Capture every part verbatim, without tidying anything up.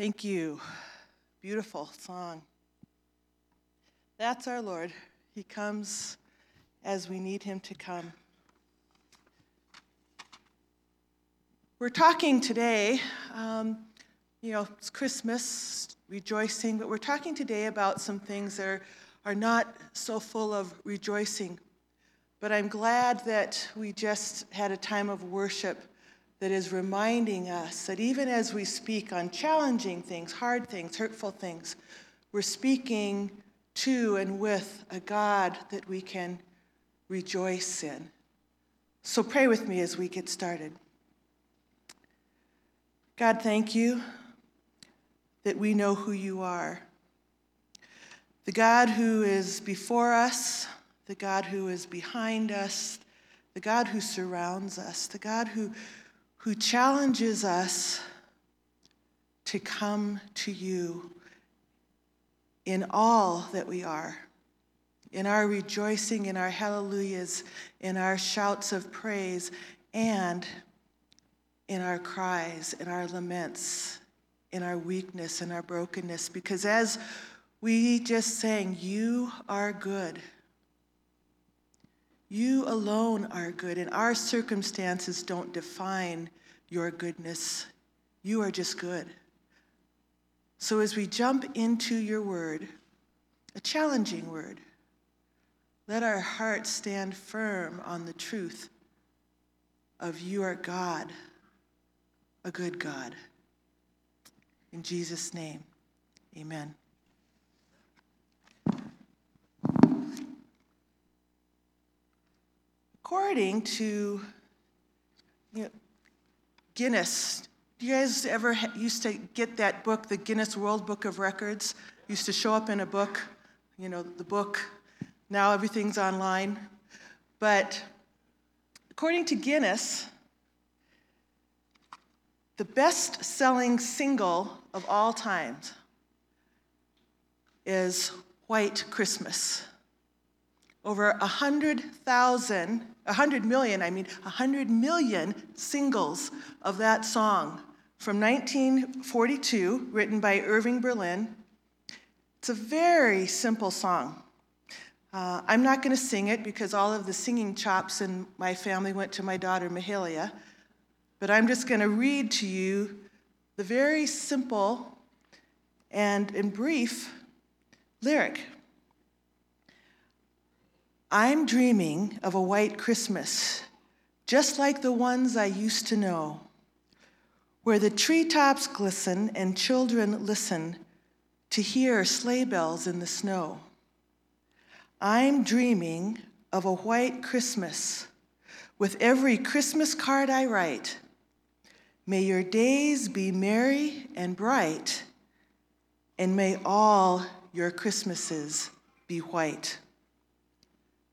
Thank you. Beautiful song. That's our Lord. He comes as we need him to come. We're talking today, um, you know, it's Christmas, rejoicing, but we're talking today about some things that are, are not so full of rejoicing. But I'm glad that we just had a time of worship that is reminding us that even as we speak on challenging things, hard things, hurtful things, we're speaking to and with a God that we can rejoice in. So pray with me as we get started. God, thank you that we know who you are. The God who is before us, the God who is behind us, the God who surrounds us, the God who, who challenges us to come to you in all that we are, in our rejoicing, in our hallelujahs, in our shouts of praise, and in our cries, in our laments, in our weakness, in our brokenness. Because as we just sang, you are good. You alone are good, and our circumstances don't define your goodness. You are just good. So as we jump into your word, a challenging word, let our hearts stand firm on the truth of you are God, a good God. In Jesus' name, amen. According to you know, Guinness, you guys ever ha- used to get that book, the Guinness World Book of Records? Used to show up in a book, you know, the book. Now everything's online. But according to Guinness, the best-selling single of all time is White Christmas. Over one hundred thousand, one hundred million, I mean, one hundred million singles of that song from nineteen forty-two, written by Irving Berlin. It's a very simple song. Uh, I'm not going to sing it because all of the singing chops in my family went to my daughter, Mahalia. But I'm just going to read to you the very simple and in brief lyric. I'm dreaming of a white Christmas, just like the ones I used to know, where the treetops glisten and children listen to hear sleigh bells in the snow. I'm dreaming of a white Christmas. With every Christmas card I write, may your days be merry and bright, and may all your Christmases be white.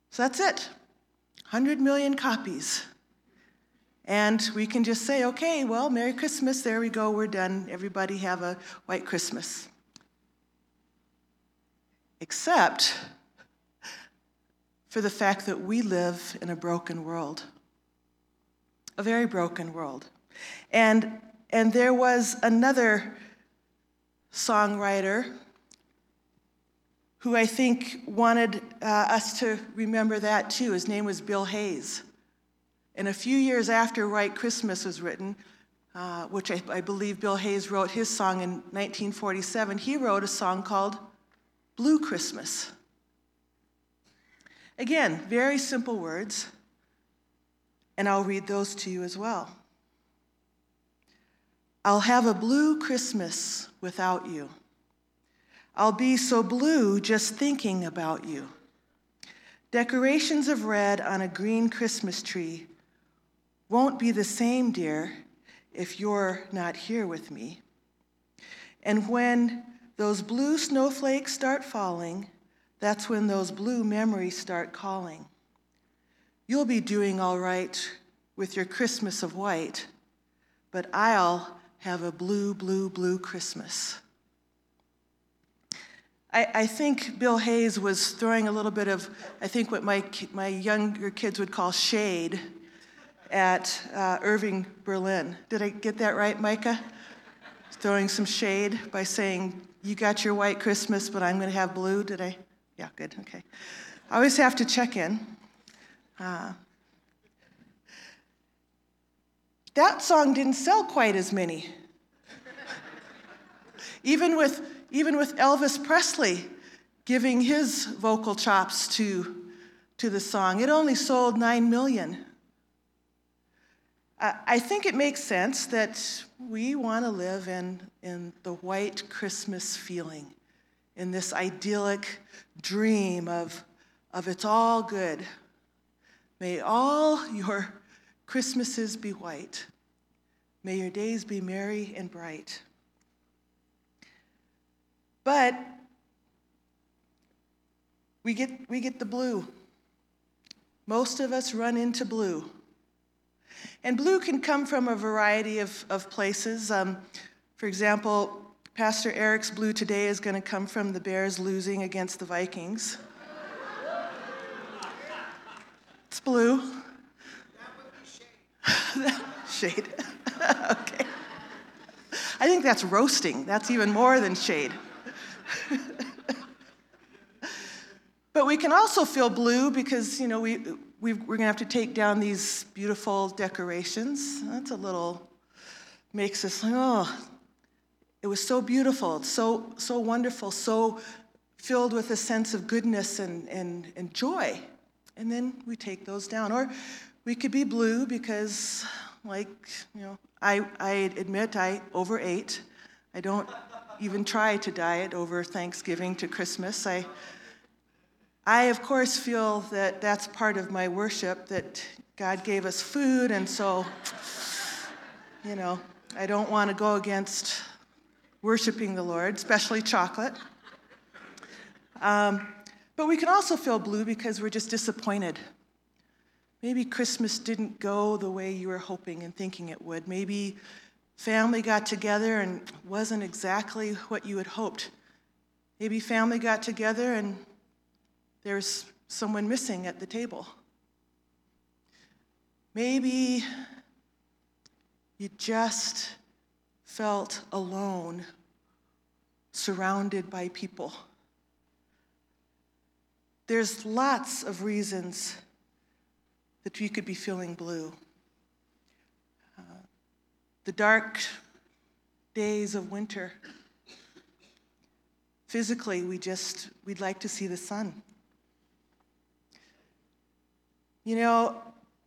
So that's it, one hundred million copies. And we can just say, okay, well, Merry Christmas, there we go, we're done. Everybody have a white Christmas. Except for the fact that we live in a broken world, a very broken world. And and there was another songwriter who I think wanted uh, us to remember that too. His name was Bill Hayes. And a few years after White Christmas was written, uh, which I, I believe Bill Hayes wrote his song in nineteen forty-seven, he wrote a song called Blue Christmas. Again, very simple words, and I'll read those to you as well. I'll have a blue Christmas without you. I'll be so blue just thinking about you. Decorations of red on a green Christmas tree won't be the same, dear, if you're not here with me. And when those blue snowflakes start falling, that's when those blue memories start calling. You'll be doing all right with your Christmas of white, but I'll have a blue, blue, blue Christmas. I, I think Bill Hayes was throwing a little bit of, I think what my my younger kids would call shade at uh, Irving Berlin. Did I get that right, Micah? throwing some shade by saying, you got your white Christmas, but I'm going to have blue. Did I? Yeah, good, okay. I always have to check in. Uh, that song didn't sell quite as many. even with even with Elvis Presley giving his vocal chops to to the song, it only sold nine million. Uh, I think it makes sense that we want to live in in the white Christmas feeling, in this idyllic dream of of it's all good. May all your Christmases be white. May your days be merry and bright. But we get we get the blue. Most of us run into blue. And blue can come from a variety of, of places. Um, for example, Pastor Eric's blue today is going to come from the Bears losing against the Vikings. It's blue. That would be shade. Shade. Okay. I think that's roasting. That's even more than shade. But we can also feel blue because, you know, we... We've, we're going to have to take down these beautiful decorations. That's a little, makes us like, oh, it was so beautiful, so so wonderful, so filled with a sense of goodness and, and, and joy. And then we take those down. Or we could be blue because, like, you know, I, I admit I overate. I don't even try to diet over Thanksgiving to Christmas. I... I, of course, feel that that's part of my worship, that God gave us food, and so, you know, I don't want to go against worshiping the Lord, especially chocolate. Um, but we can also feel blue because we're just disappointed. Maybe Christmas didn't go the way you were hoping and thinking it would. Maybe family got together and wasn't exactly what you had hoped. Maybe family got together and there's someone missing at the table. Maybe you just felt alone, surrounded by people. There's lots of reasons that you could be feeling blue. Uh, the dark days of winter. Physically, we just, we'd like to see the sun. You know,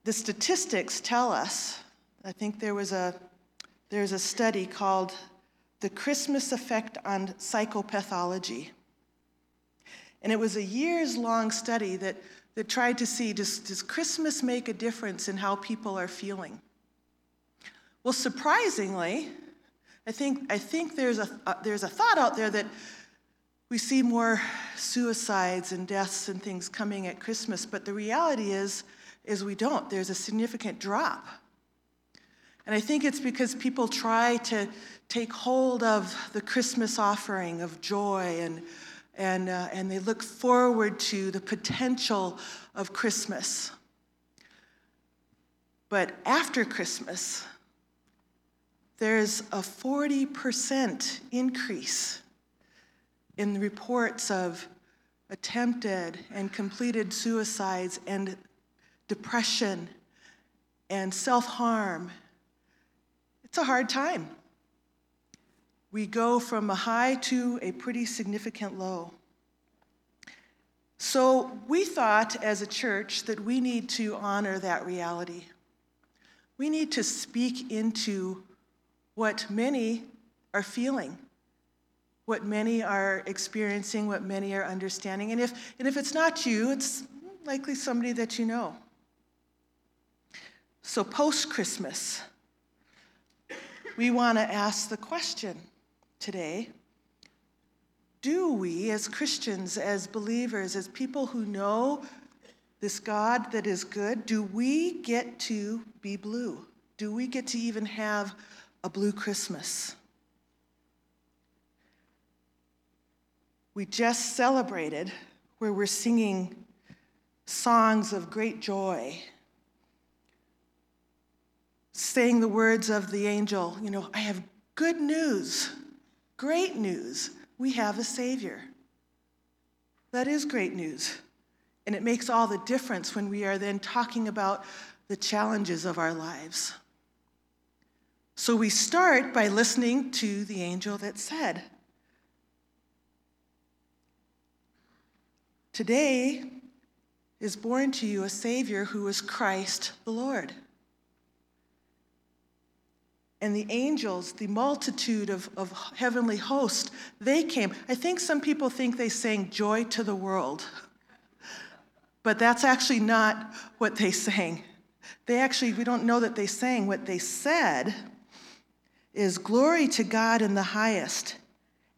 the statistics tell us, I think there was a there's a study called The Christmas Effect on Psychopathology. And it was a years-long study that, that tried to see, does, does Christmas make a difference in how people are feeling? Well, surprisingly, I think I think there's a uh, there's a thought out there that we see more suicides and deaths and things coming at Christmas, but the reality is, is we don't. There's a significant drop. And I think it's because people try to take hold of the Christmas offering of joy, and, and, uh, and they look forward to the potential of Christmas. But after Christmas, there's a forty percent increase in the reports of attempted and completed suicides and depression and self-harm. It's a hard time. We go from a high to a pretty significant low. So we thought as a church that we need to honor that reality. We need to speak into what many are feeling, what many are experiencing, what many are understanding. And if and if it's not you, it's likely somebody that you know. So post-Christmas, we want to ask the question today, do we as Christians, as believers, as people who know this God that is good, do we get to be blue? Do we get to even have a blue Christmas? We just celebrated where we're singing songs of great joy, saying the words of the angel, you know, I have Good news, great news, we have a Savior. That is great news. And it makes all the difference when we are then talking about the challenges of our lives. So we start by listening to the angel that said, today is born to you a Savior who is Christ the Lord. And the angels, the multitude of, of heavenly hosts, they came. I think some people think they sang Joy to the World, but that's actually not what they sang. They actually, we don't know that they sang. What they said is, glory to God in the highest,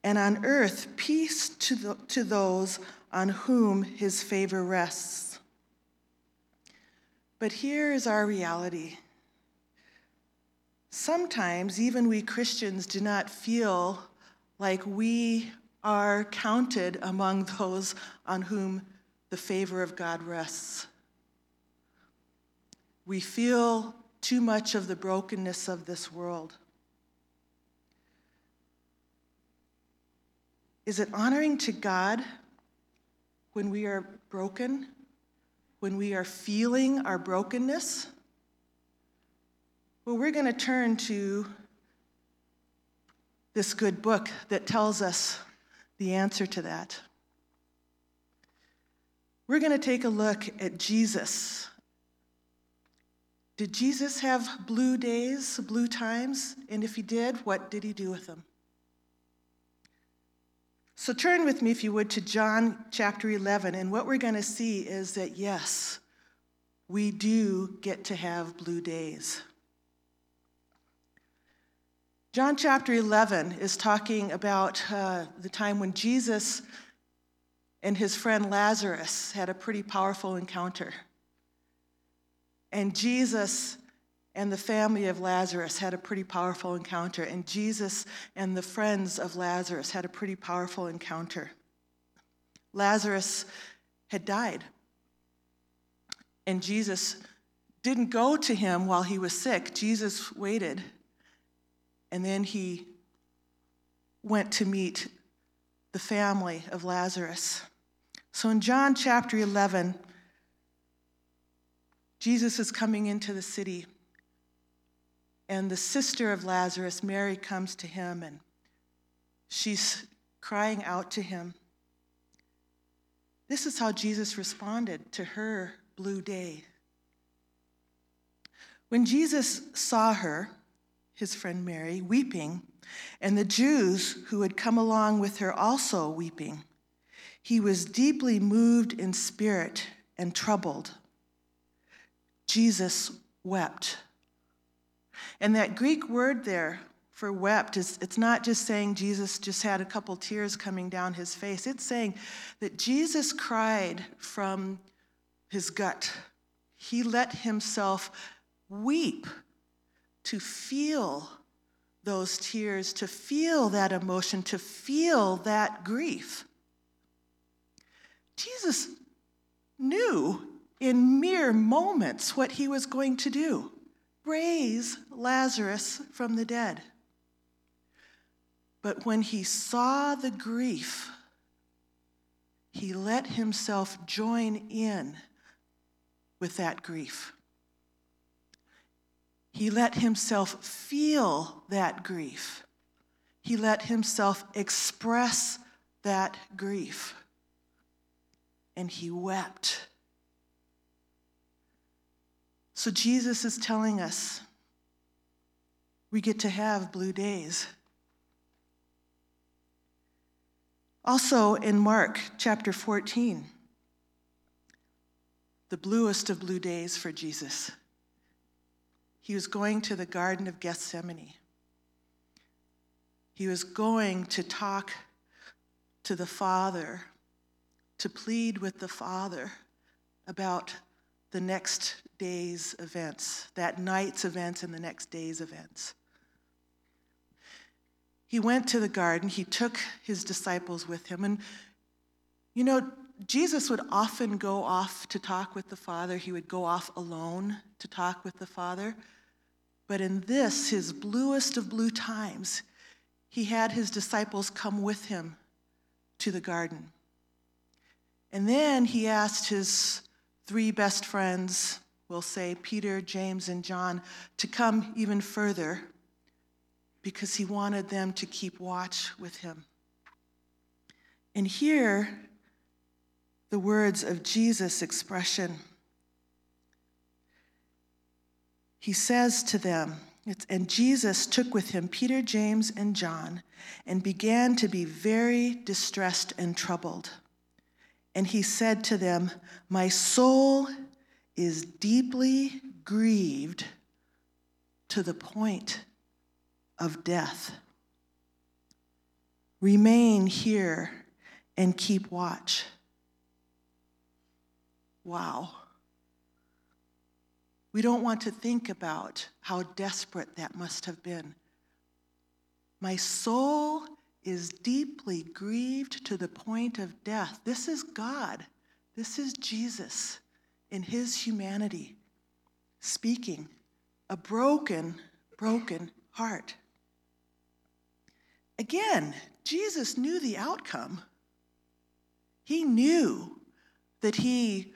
and on earth peace to, the, to those on whom his favor rests. But here is our reality. Sometimes even we Christians do not feel like we are counted among those on whom the favor of God rests. We feel too much of the brokenness of this world. Is it honoring to God when we are broken, when we are feeling our brokenness? Well, we're going to turn to this good book that tells us the answer to that. We're going to take a look at Jesus. Did Jesus have blue days, blue times? And if he did, what did he do with them? So turn with me, if you would, to John chapter eleven. And what we're going to see is that, yes, we do get to have blue days. John chapter eleven is talking about uh, the time when Jesus and his friend Lazarus had a pretty powerful encounter. And Jesus and the family of Lazarus had a pretty powerful encounter. And Jesus and the friends of Lazarus had a pretty powerful encounter. Lazarus had died. And Jesus didn't go to him while he was sick. Jesus waited. And then he went to meet the family of Lazarus. So in John chapter eleven, Jesus is coming into the city, and the sister of Lazarus, Mary, comes to him, and she's crying out to him. This is how Jesus responded to her blue day. When Jesus saw her, his friend Mary, weeping, and the Jews who had come along with her also weeping, he was deeply moved in spirit and troubled. Jesus wept. And that Greek word there for wept, is it's not just saying Jesus just had a couple tears coming down his face. It's saying that Jesus cried from his gut. He let himself weep to feel those tears, to feel that emotion, to feel that grief. Jesus knew in mere moments what he was going to do: raise Lazarus from the dead. But when he saw the grief, he let himself join in with that grief. He let himself feel that grief. He let himself express that grief. And he wept. So Jesus is telling us we get to have blue days. Also in Mark chapter fourteen, the bluest of blue days for Jesus. He was going to the Garden of Gethsemane. He was going to talk to the Father, to plead with the Father about the next day's events, that night's events and the next day's events. He went to the garden. He took his disciples with him. And, you know, Jesus would often go off to talk with the Father. He would go off alone to talk with the Father. But in this, his bluest of blue times, he had his disciples come with him to the garden. And then he asked his three best friends, we'll say Peter, James, and John, to come even further because he wanted them to keep watch with him. And here, the words of Jesus' expression. He says to them, it's, and Jesus took with him Peter, James, and John, and began to be very distressed and troubled. And he said to them, my soul is deeply grieved to the point of death. Remain here and keep watch. Wow. We don't want to think about how desperate that must have been. My soul is deeply grieved to the point of death. This is God. This is Jesus in his humanity speaking, a broken, broken heart. Again, Jesus knew the outcome. He knew that he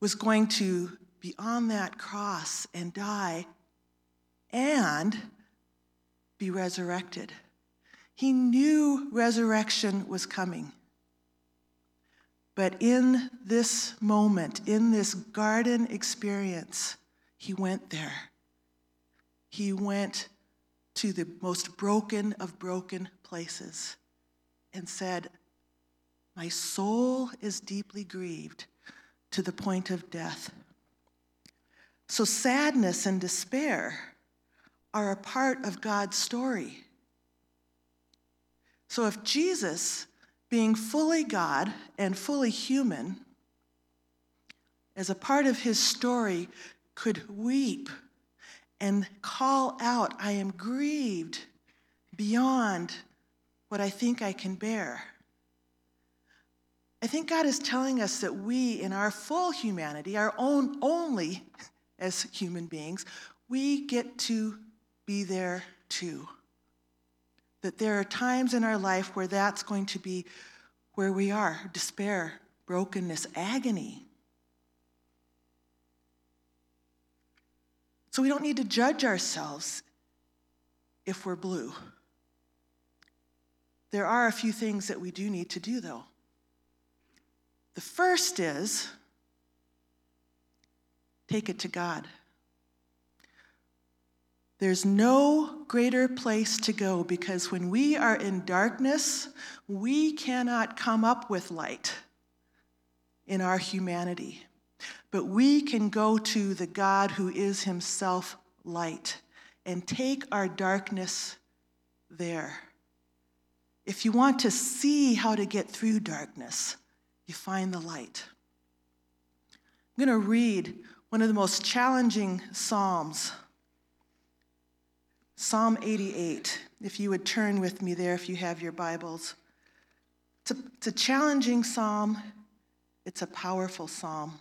was going to be on that cross and die and be resurrected. He knew resurrection was coming. But in this moment, in this garden experience, he went there. He went to the most broken of broken places and said, my soul is deeply grieved to the point of death. So sadness and despair are a part of God's story. So if Jesus, being fully God and fully human, as a part of his story, could weep and call out, I am grieved beyond what I think I can bear. I think God is telling us that we, in our full humanity, our own only as human beings, we get to be there too. That there are times in our life where that's going to be where we are, despair, brokenness, agony. So we don't need to judge ourselves if we're blue. There are a few things that we do need to do, though. The first is take it to God. There's no greater place to go because when we are in darkness, we cannot come up with light in our humanity. But we can go to the God who is himself light and take our darkness there. If you want to see how to get through darkness, you find the light. I'm going to read one of the most challenging Psalms, Psalm eighty-eight, if you would turn with me there if you have your Bibles. It's a, it's a challenging psalm. It's a powerful psalm.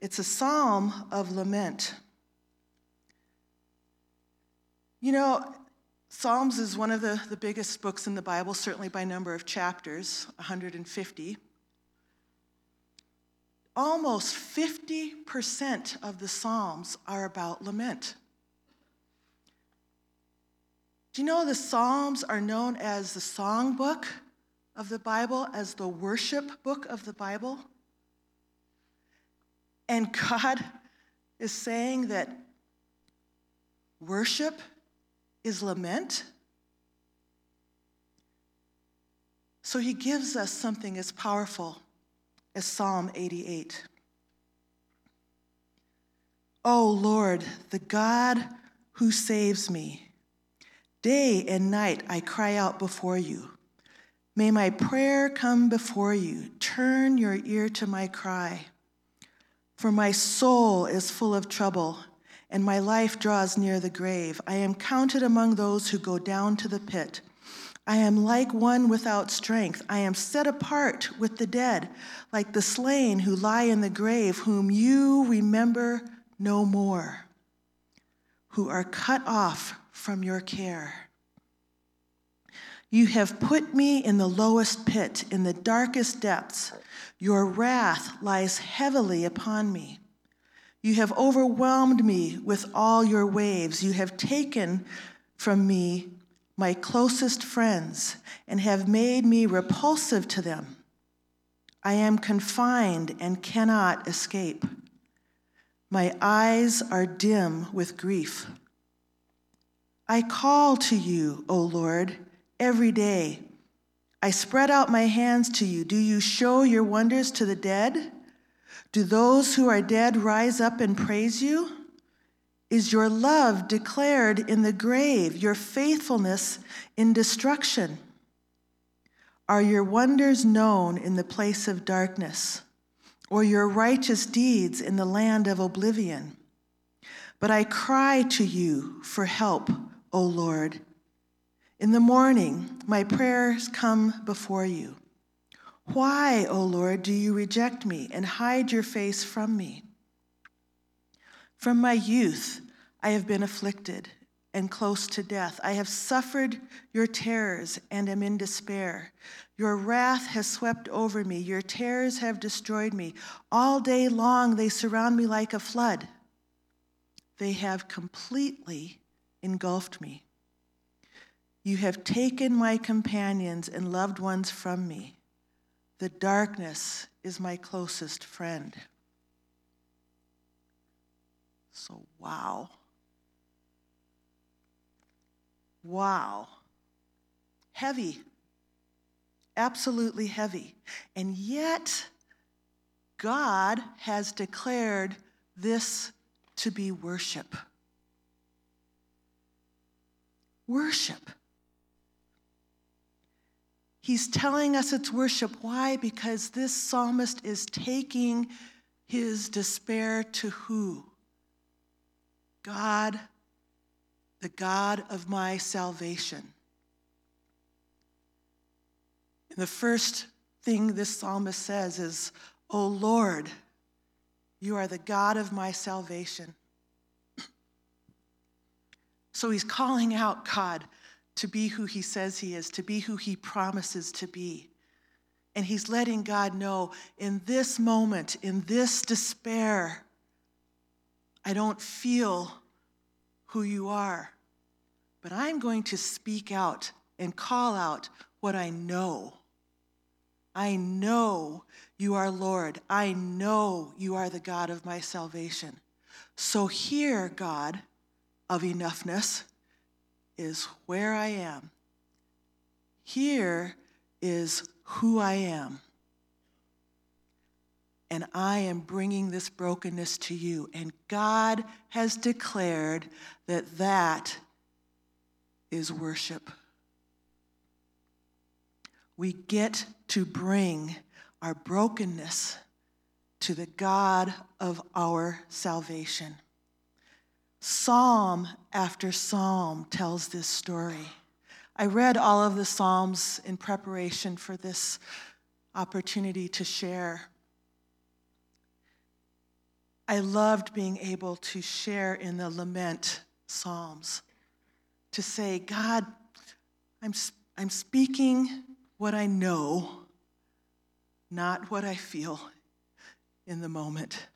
It's a psalm of lament. You know, Psalms is one of the, the biggest books in the Bible, certainly by number of chapters, one hundred fifty. Almost fifty percent of the Psalms are about lament. Do you know the Psalms are known as the song book of the Bible, as the worship book of the Bible? And God is saying that worship is lament. So he gives us something as powerful as Psalm eighty-eight. O Lord, the God who saves me, day and night I cry out before you. May my prayer come before you. Turn your ear to my cry. For my soul is full of trouble, and my life draws near the grave. I am counted among those who go down to the pit. I am like one without strength. I am set apart with the dead, like the slain who lie in the grave, whom you remember no more. who are cut off from your care. You have put me in the lowest pit, in the darkest depths. Your wrath lies heavily upon me. You have overwhelmed me with all your waves. You have taken from me my closest friends and have made me repulsive to them. I am confined and cannot escape. My eyes are dim with grief. I call to you, O Lord, every day. I spread out my hands to you. Do you show your wonders to the dead? Do those who are dead rise up and praise you? Is your love declared in the grave, your faithfulness in destruction? Are your wonders known in the place of darkness, or your righteous deeds in the land of oblivion? But I cry to you for help, O Lord. In the morning, my prayers come before you. Why, O Lord, do you reject me and hide your face from me? From my youth, I have been afflicted and close to death. I have suffered your terrors and am in despair. Your wrath has swept over me. Your terrors have destroyed me. All day long, they surround me like a flood. They have completely engulfed me. You have taken my companions and loved ones from me. The darkness is my closest friend. So, wow. Wow. Heavy. Absolutely heavy. And yet, God has declared this to be worship. Worship. He's telling us it's worship. Why? Because this psalmist is taking his despair to who? God, the God of my salvation. And the first thing this psalmist says is, O Lord, you are the God of my salvation. So he's calling out God to be who he says he is, to be who he promises to be. And he's letting God know, in this moment, in this despair, I don't feel who you are, but I'm going to speak out and call out what I know. I know you are Lord. I know you are the God of my salvation. So here, God of enoughness, is where I am. Here is who I am. And I am bringing this brokenness to you. And God has declared that that is worship. We get to bring our brokenness to the God of our salvation. Psalm after psalm tells this story. I read all of the Psalms in preparation for this opportunity to share. I loved being able to share in the lament psalms, to say, God, I'm, I'm speaking what I know, not what I feel in the moment,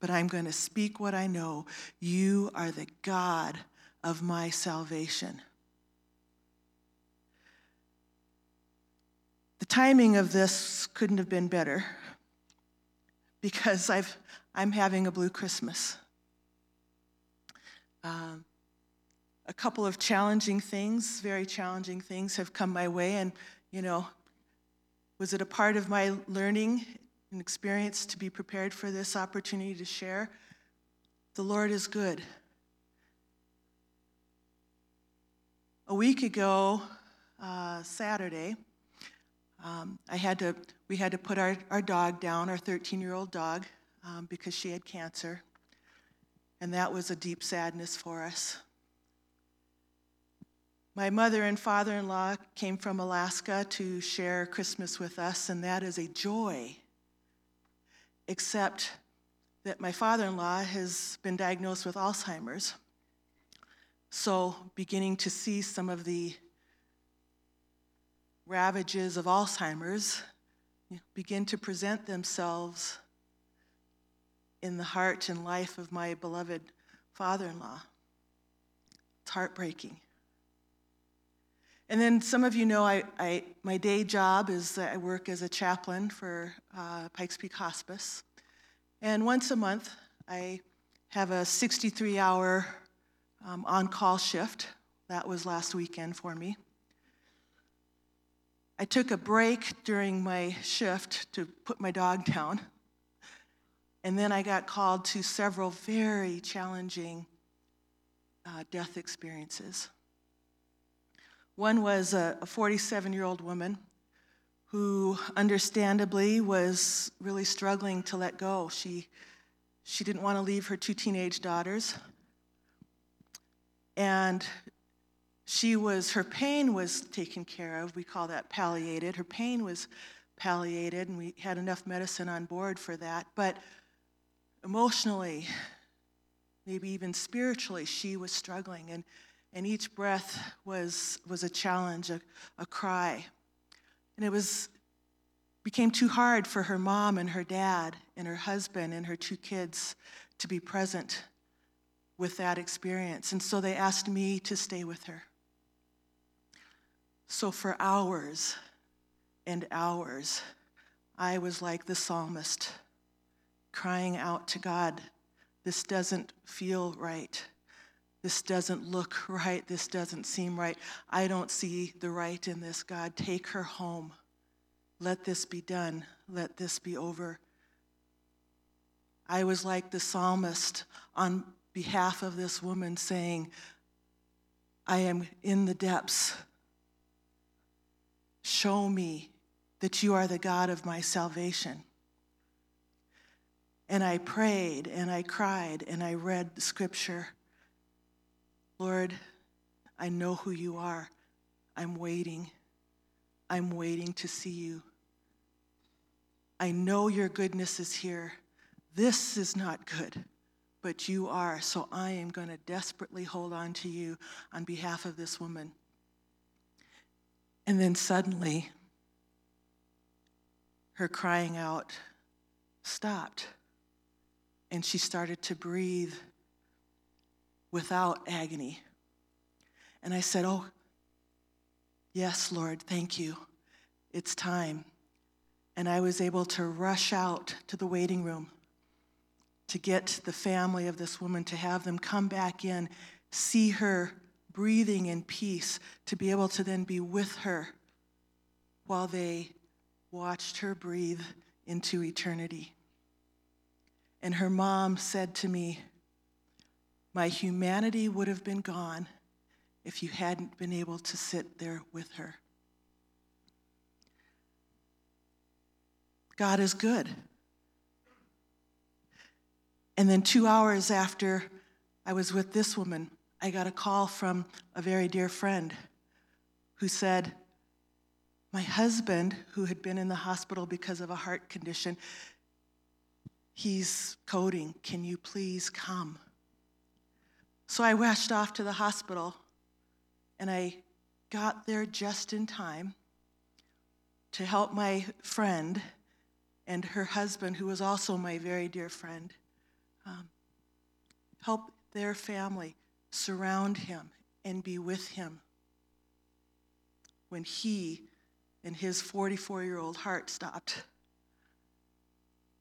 but I'm going to speak what I know. You are the God of my salvation. The timing of this couldn't have been better, because I've I'm having a blue Christmas. Um, a couple of challenging things, very challenging things have come my way, and, you know, was it a part of my learning and experience to be prepared for this opportunity to share? The Lord is good. A week ago, uh, Saturday, um, I had to, we had to put our, our dog down, our thirteen-year-old dog, Um, because she had cancer, and that was a deep sadness for us. My mother and father-in-law came from Alaska to share Christmas with us, and that is a joy, except that my father-in-law has been diagnosed with Alzheimer's, So beginning to see some of the ravages of Alzheimer's begin to present themselves in the heart and life of my beloved father-in-law. It's heartbreaking. And then some of you know I, I my day job is that I work as a chaplain for uh, Pikes Peak Hospice. And once a month, I have a sixty-three hour um, on-call shift. That was last weekend for me. I took a break during my shift to put my dog down. And then I got called to several very challenging uh, death experiences. One was a forty-seven-year-old woman who understandably was really struggling to let go. She she didn't want to leave her two teenage daughters. And she was, her pain was taken care of. We call that palliated. Her pain was palliated, and we had enough medicine on board for that. But emotionally, maybe even spiritually, she was struggling. And And each breath was was a challenge, a, a cry. And it was became too hard for her mom and her dad and her husband and her two kids to be present with that experience. And so they asked me to stay with her. So for hours and hours, I was like the psalmist, crying out to God, this doesn't feel right. This doesn't look right. This doesn't seem right. I don't see the right in this, God. Take her home. Let this be done. Let this be over. I was like the psalmist on behalf of this woman saying, I am in the depths. Show me that you are the God of my salvation. And I prayed and I cried and I read the scripture. Lord, I know who you are. I'm waiting. I'm waiting to see you. I know your goodness is here. This is not good, but you are. So I am going to desperately hold on to you on behalf of this woman. And then suddenly, her crying out stopped, and she started to breathe without agony. And I said, oh, yes, Lord, thank you. It's time. And I was able to rush out to the waiting room to get the family of this woman, to have them come back in, see her breathing in peace, to be able to then be with her while they watched her breathe into eternity. And her mom said to me, my humanity would have been gone if you hadn't been able to sit there with her. God is good. And then two hours after I was with this woman, I got a call from a very dear friend who said, my husband, who had been in the hospital because of a heart condition, he's coding. Can you please come? So I rushed off to the hospital, and I got there just in time to help my friend and her husband, who was also my very dear friend, um, help their family surround him and be with him when he and his forty-four-year-old heart stopped,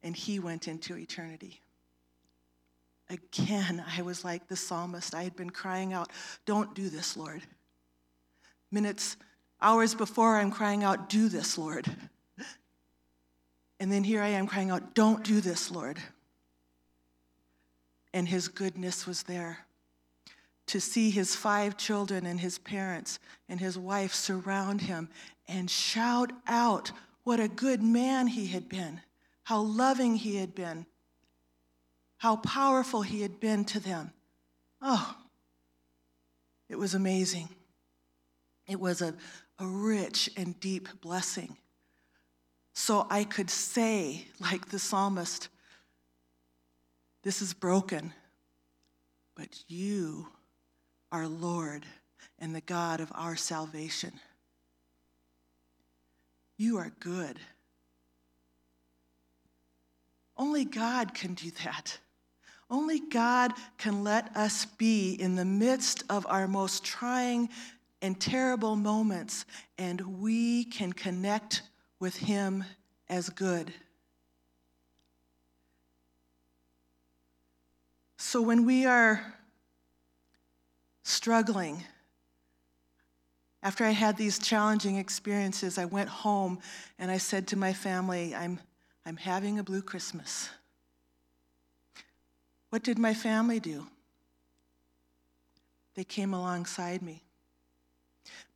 and he went into eternity. Again, I was like the psalmist. I had been crying out, don't do this, Lord. Minutes, hours before, I'm crying out, do this, Lord. And then here I am crying out, don't do this, Lord. And his goodness was there. To see his five children and his parents and his wife surround him and shout out what a good man he had been, how loving he had been, how powerful he had been to them. Oh, it was amazing. It was a, a rich and deep blessing. So I could say, like the psalmist, this is broken, but you our Lord and the God of our salvation. You are good. Only God can do that. Only God can let us be in the midst of our most trying and terrible moments, and we can connect with him as good. So when we are struggling, after I had these challenging experiences, I went home and I said to my family, I'm I'm having a blue Christmas. What did my family do? They came alongside me.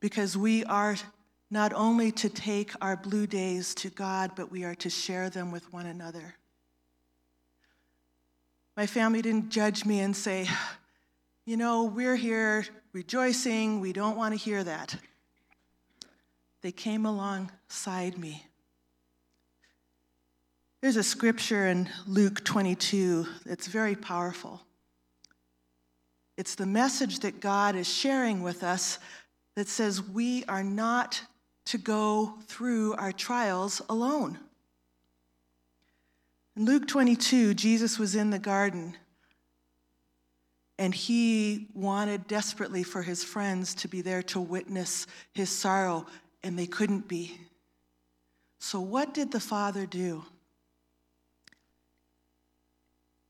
Because we are not only to take our blue days to God, but we are to share them with one another. My family didn't judge me and say, you know, we're here rejoicing, we don't want to hear that. They came alongside me. There's a scripture in Luke twenty-two that's very powerful. It's the message that God is sharing with us that says we are not to go through our trials alone. In Luke twenty-two, Jesus was in the garden, and he wanted desperately for his friends to be there to witness his sorrow, and they couldn't be. So what did the Father do?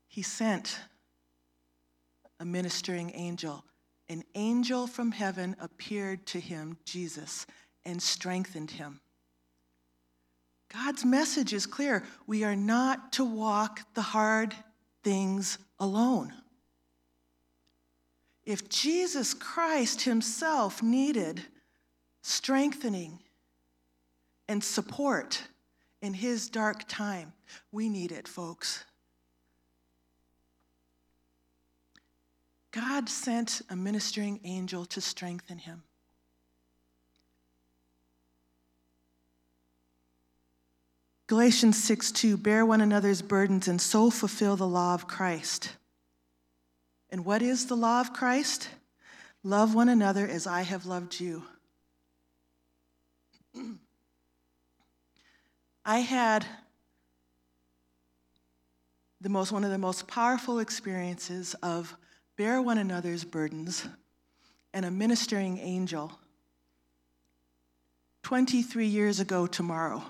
He sent a ministering angel. An angel from heaven appeared to him, Jesus, and strengthened him. God's message is clear. We are not to walk the hard things alone. If Jesus Christ himself needed strengthening and support in his dark time, we need it, folks. God sent a ministering angel to strengthen him. Galatians six two, bear one another's burdens and so fulfill the law of Christ. And what is the law of Christ? Love one another as I have loved you. I had the most one of the most powerful experiences of bear one another's burdens, and a ministering angel twenty-three years ago tomorrow.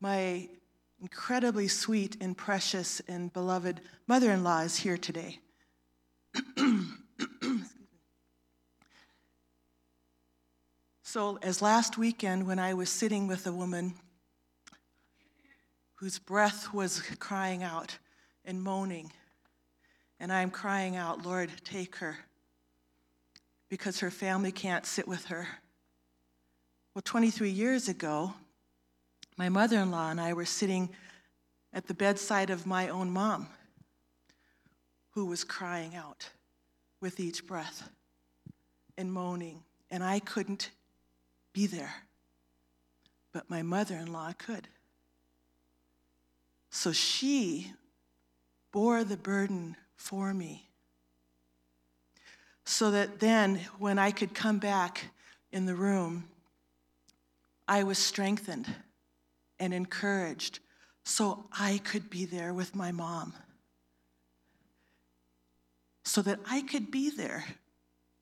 My incredibly sweet and precious and beloved mother-in-law is here today. So as last weekend when I was sitting with a woman whose breath was crying out and moaning, and I'm crying out, Lord, take her, because her family can't sit with her. Well, twenty-three years ago, my mother-in-law and I were sitting at the bedside of my own mom, who was crying out with each breath and moaning, and I couldn't be there, but my mother-in-law could. So she bore the burden for me, so that then when I could come back in the room, I was strengthened and encouraged so I could be there with my mom, so that I could be there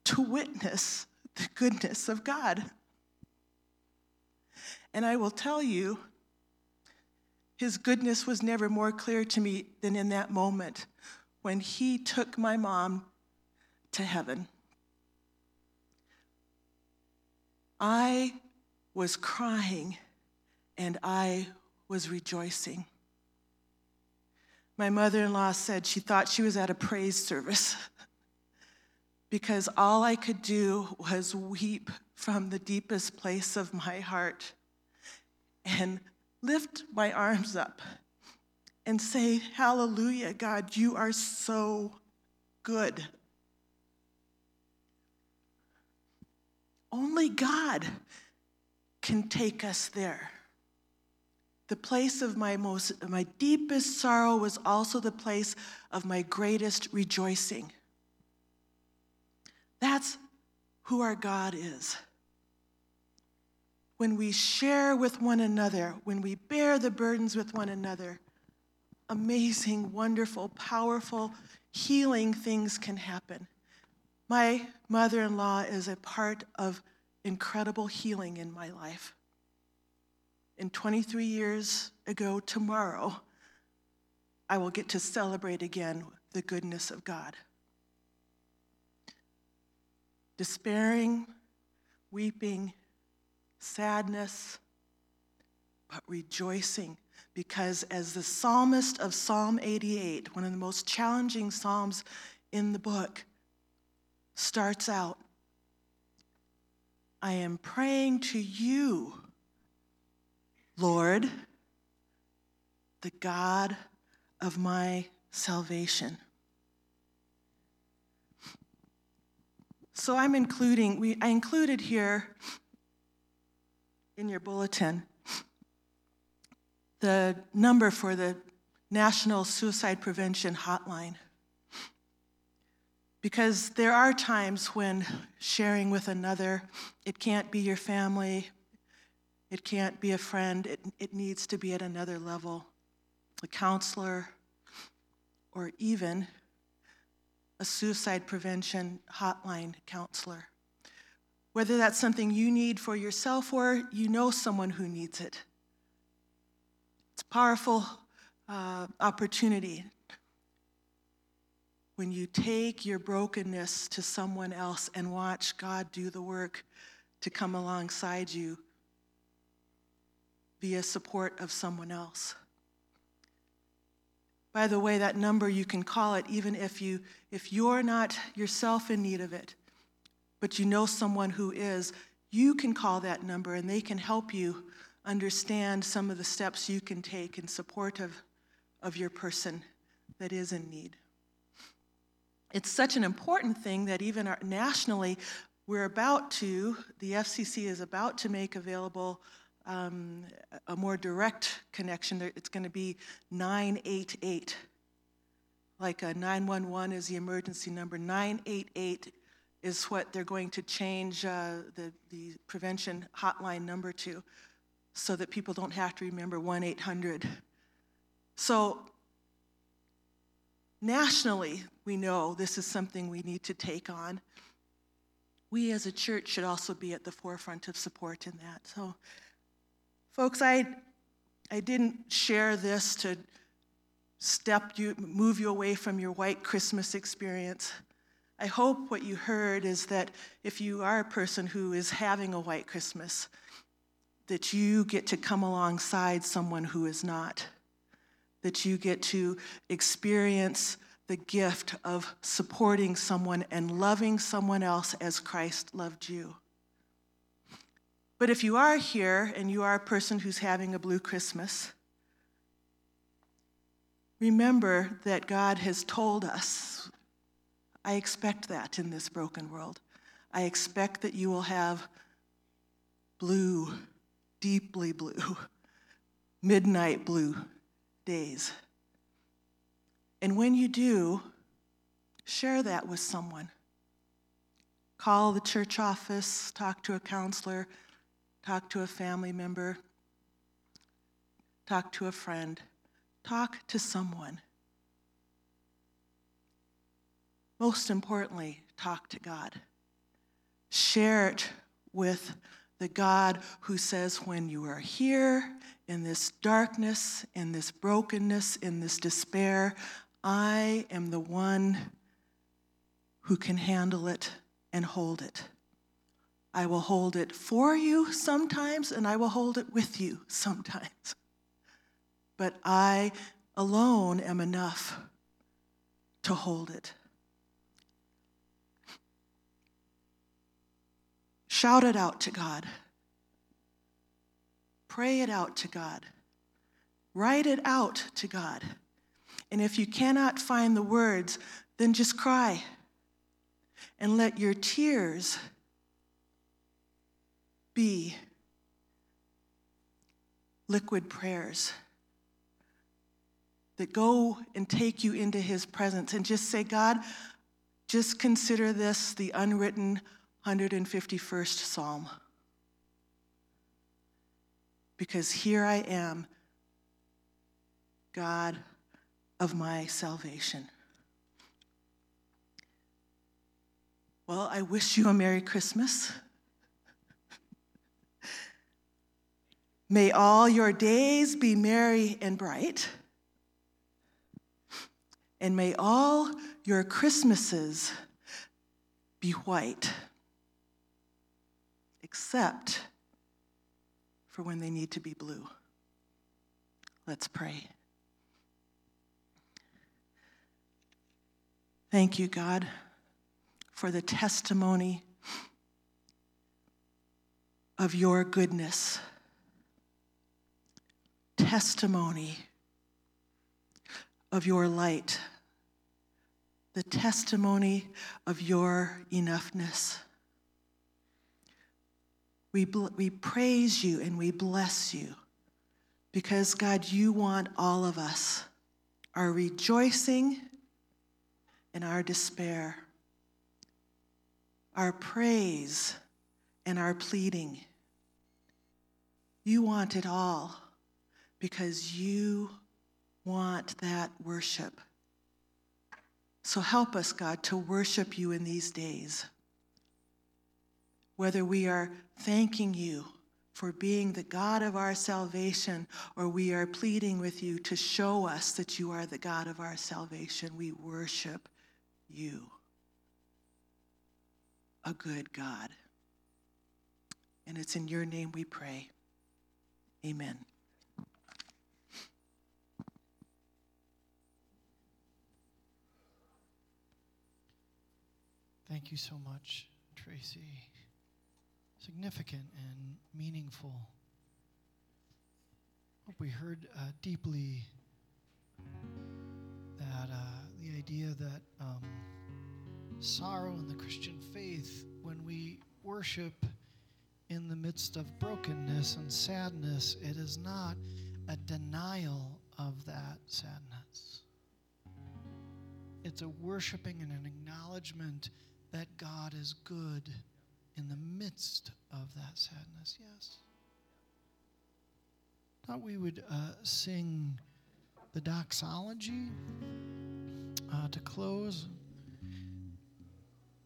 to witness the goodness of God. And I will tell you, his goodness was never more clear to me than in that moment when he took my mom to heaven. I was crying and I was rejoicing. My mother-in-law said she thought she was at a praise service because all I could do was weep from the deepest place of my heart and lift my arms up and say, hallelujah, God, you are so good. Only God can take us there. The place of my most, my deepest sorrow was also the place of my greatest rejoicing. That's who our God is. When we share with one another, when we bear the burdens with one another, amazing, wonderful, powerful, healing things can happen. My mother-in-law is a part of incredible healing in my life. And twenty-three years ago tomorrow, I will get to celebrate again the goodness of God. Despairing, weeping, sadness, but rejoicing, because as the psalmist of Psalm eighty-eight, one of the most challenging psalms in the book, starts out, I am praying to you, Lord, the God of my salvation. So I'm including, we, I included here in your bulletin the number for the National Suicide Prevention Hotline, because there are times when sharing with another, it can't be your family, it can't be a friend, it, it needs to be at another level, a counselor, or even a suicide prevention hotline counselor. Whether that's something you need for yourself or you know someone who needs it. It's a powerful uh, opportunity when you take your brokenness to someone else and watch God do the work to come alongside you via support of someone else. By the way, that number, you can call it even if, you, if you're not yourself in need of it, but you know someone who is, you can call that number and they can help you understand some of the steps you can take in support of, of your person that is in need. It's such an important thing that even our, nationally, we're about to, the F C C is about to make available Um, a more direct connection. It's going to be nine eight eight. Like a nine one one is the emergency number. nine eight eight is what they're going to change uh, the, the prevention hotline number to, so that people don't have to remember one eight hundred. So nationally, we know this is something we need to take on. We as a church should also be at the forefront of support in that. So, folks, I I didn't share this to step you, move you away from your white Christmas experience. I hope what you heard is that if you are a person who is having a white Christmas, that you get to come alongside someone who is not, that you get to experience the gift of supporting someone and loving someone else as Christ loved you. But if you are here and you are a person who's having a blue Christmas, remember that God has told us, I expect that in this broken world. I expect that you will have blue, deeply blue, midnight blue days. And when you do, share that with someone. Call the church office, talk to a counselor, talk to a family member, talk to a friend, talk to someone. Most importantly, talk to God. Share it with the God who says, when you are here in this darkness, in this brokenness, in this despair, I am the one who can handle it and hold it. I will hold it for you sometimes, and I will hold it with you sometimes. But I alone am enough to hold it. Shout it out to God. Pray it out to God. Write it out to God. And if you cannot find the words, then just cry and let your tears be liquid prayers that go and take you into his presence and just say, God, Just consider this the unwritten one hundred fifty-first Psalm. Because here I am, God of my salvation. Well, I wish you a Merry Christmas. May all your days be merry and bright. And may all your Christmases be white, except for when they need to be blue. Let's pray. Thank you, God, for the testimony of your goodness. Testimony of your light. The testimony of your enoughness. We bl- we praise you and we bless you because, God, you want all of us, our rejoicing and our despair, our praise and our pleading. You want it all because you want that worship. So help us, God, to worship you in these days. Whether we are thanking you for being the God of our salvation, or we are pleading with you to show us that you are the God of our salvation, we worship you, a good God. And it's in your name we pray. Amen. Thank you so much, Tracy. Significant and meaningful. I hope we heard uh, deeply that uh, the idea that um, sorrow in the Christian faith, when we worship in the midst of brokenness and sadness, it is not a denial of that sadness. It's a worshiping and an acknowledgement that God is good in the midst of that sadness, yes. Thought we would uh, sing the doxology uh, to close.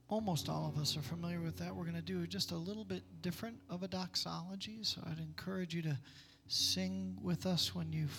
Almost all of us are familiar with that. We're going to do just a little bit different of a doxology, so I'd encourage you to sing with us when you feel